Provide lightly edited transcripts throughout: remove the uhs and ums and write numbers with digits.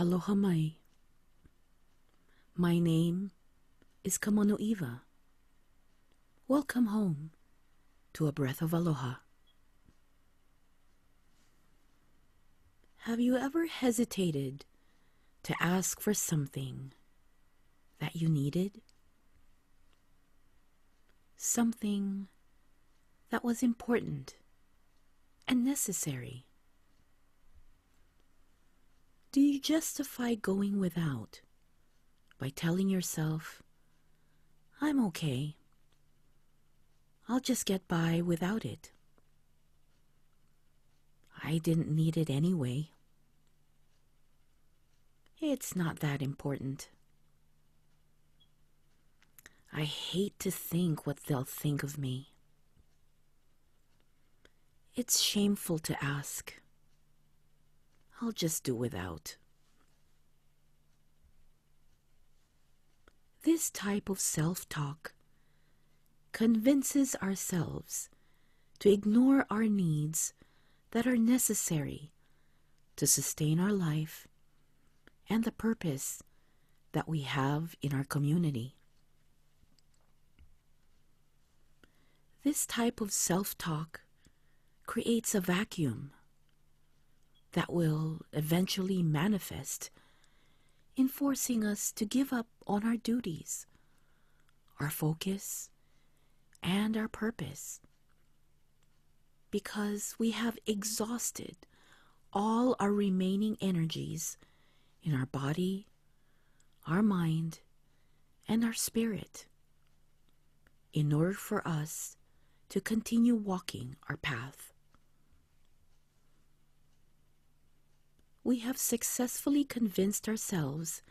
Aloha mai. My name is Kamono Eva. Welcome home to a breath of aloha. Have you ever hesitated to ask for something that you needed? Something that was important and necessary? Do you justify going without by telling yourself, I'm okay, I'll just get by without it. I didn't need it anyway. It's not that important. I hate to think what they'll think of me. It's shameful to ask. I'll just do without. This type of self-talk convinces ourselves to ignore our needs that are necessary to sustain our life and the purpose that we have in our community. This type of self-talk creates a vacuum that will eventually manifest in forcing us to give up on our duties, our focus, and our purpose, because we have exhausted all our remaining energies in our body, our mind, and our spirit in order for us to continue walking our path. We have successfully convinced ourselves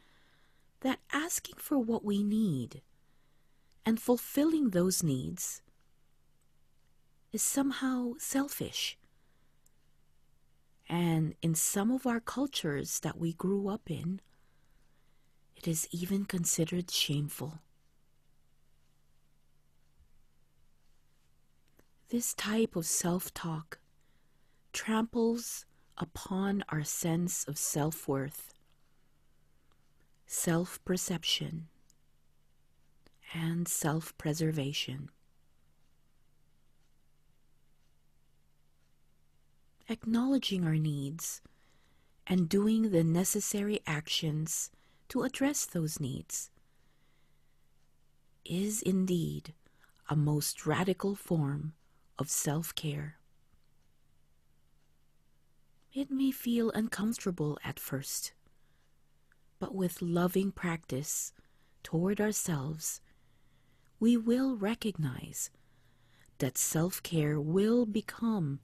that asking for what we need and fulfilling those needs is somehow selfish. And in some of our cultures that we grew up in, it is even considered shameful. This type of self-talk tramples upon our sense of self-worth, self-perception, and self-preservation. Acknowledging our needs and doing the necessary actions to address those needs is indeed a most radical form of self-care. It may feel uncomfortable at first, but with loving practice toward ourselves, we will recognize that self-care will become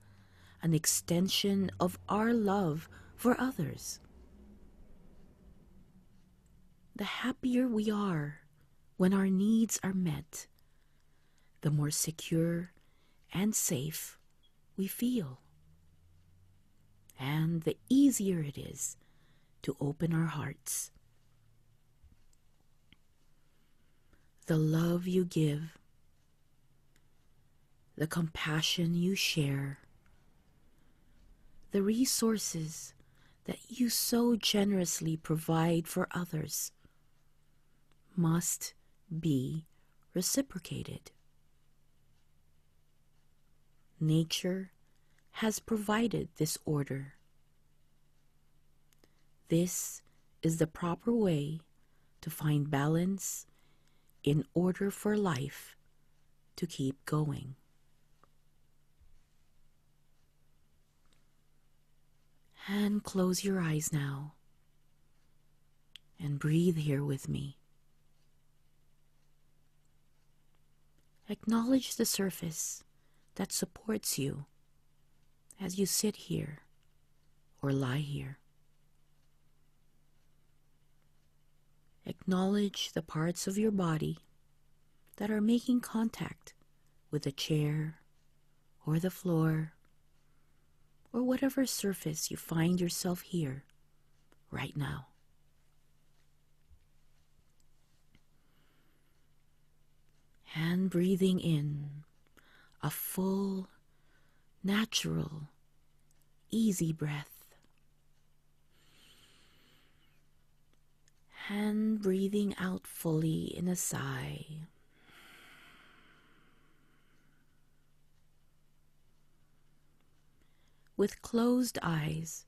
an extension of our love for others. The happier we are when our needs are met, the more secure and safe we feel, and the easier it is to open our hearts. The love you give, the compassion you share, the resources that you so generously provide for others must be reciprocated. Nature has provided this order. This is the proper way to find balance in order for life to keep going. And close your eyes now and breathe here with me. Acknowledge the surface that supports you as you sit here or lie here. Acknowledge the parts of your body that are making contact with the chair or the floor, or whatever surface you find yourself here right now. And breathing in a full, natural, easy breath. and breathing out fully in a sigh. With closed eyes,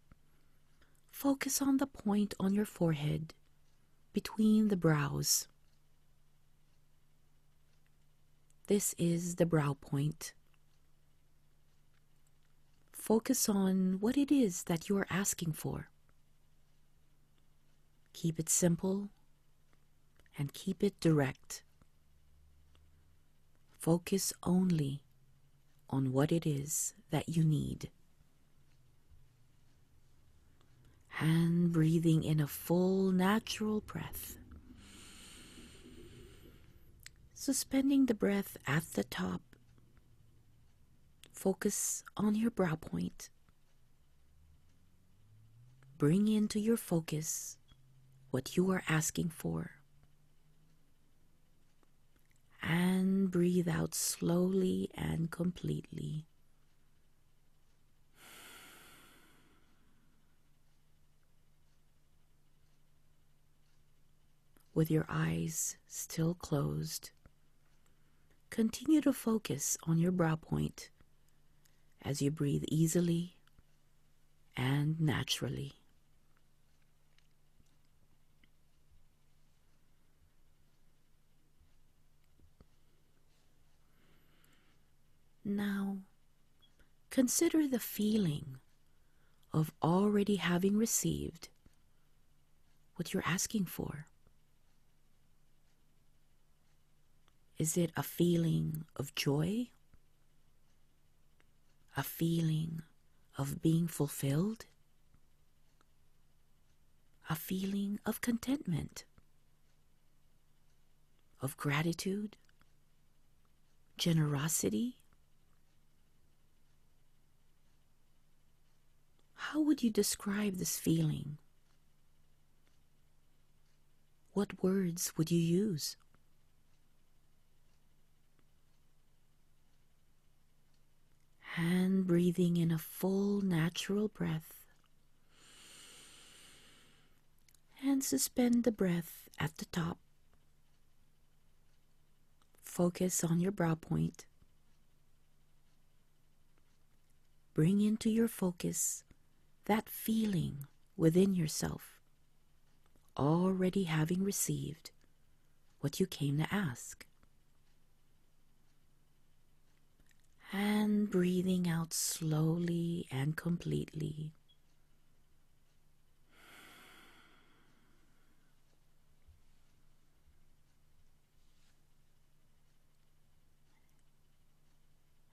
focus on the point on your forehead, between the brows. This is the brow point. Focus on what it is that you are asking for. Keep it simple and keep it direct. Focus only on what it is that you need. And breathing in a full, natural breath. Suspending the breath at the top. Focus on your brow point. Bring into your focus what you are asking for. And breathe out slowly and completely. With your eyes still closed, continue to focus on your brow point as you breathe easily and naturally. Now, consider the feeling of already having received what you're asking for. Is it a feeling of joy? A feeling of being fulfilled? A feeling of contentment? Of gratitude? Generosity? How would you describe this feeling? What words would you use? And breathing in a full, natural breath. And suspend the breath at the top. Focus on your brow point. Bring into your focus that feeling within yourself, already having received what you came to ask. And breathing out slowly and completely.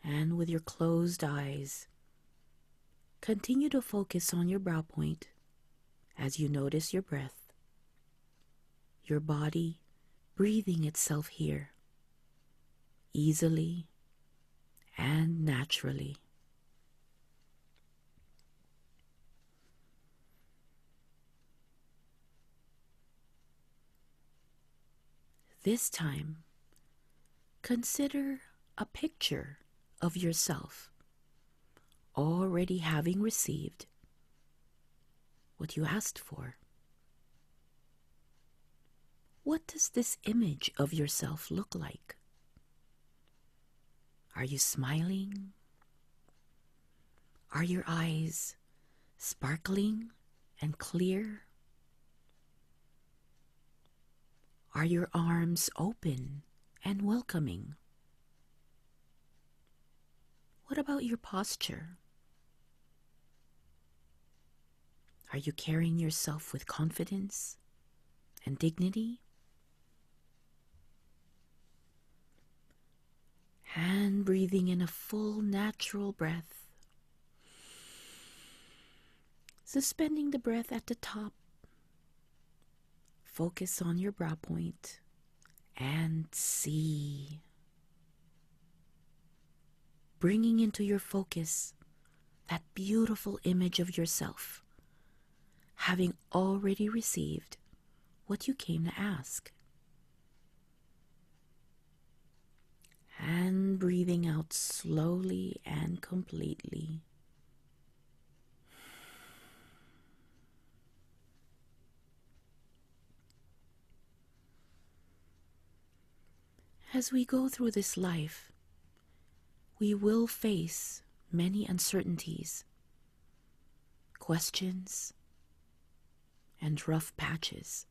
And with your closed eyes, continue to focus on your brow point as you notice your breath, your body breathing itself here, easily and naturally. This time, consider a picture of yourself already having received what you asked for. What does this image of yourself look like? Are you smiling? Are your eyes sparkling and clear? Are your arms open and welcoming? What about your posture? Are you carrying yourself with confidence and dignity? And breathing in a full, natural breath. Suspending the breath at the top. Focus on your brow point and see. Bringing into your focus that beautiful image of yourself, having already received what you came to ask. And breathing out slowly and completely. As we go through this life, we will face many uncertainties, questions, and rough patches.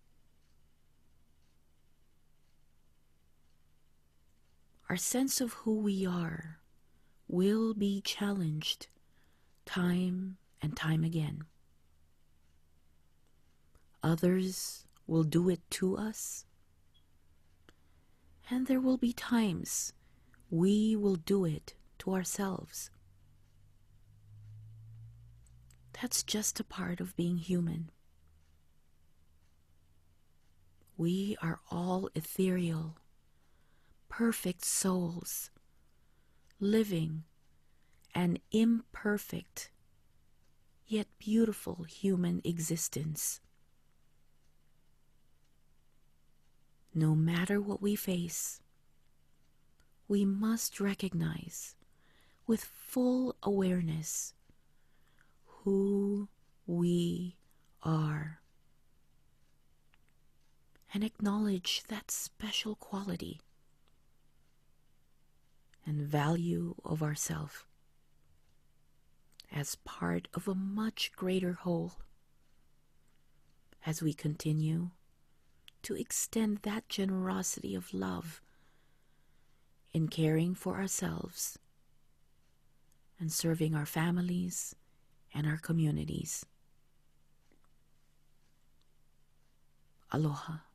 Our sense of who we are will be challenged time and time again. Others will do it to us, and there will be times we will do it to ourselves. That's just a part of being human. We are all ethereal, perfect souls, living an imperfect yet beautiful human existence. No matter what we face, we must recognize with full awareness who we are and acknowledge that special quality and value of ourself as part of a much greater whole, as we continue to extend that generosity of love in caring for ourselves and serving our families and our communities. Aloha.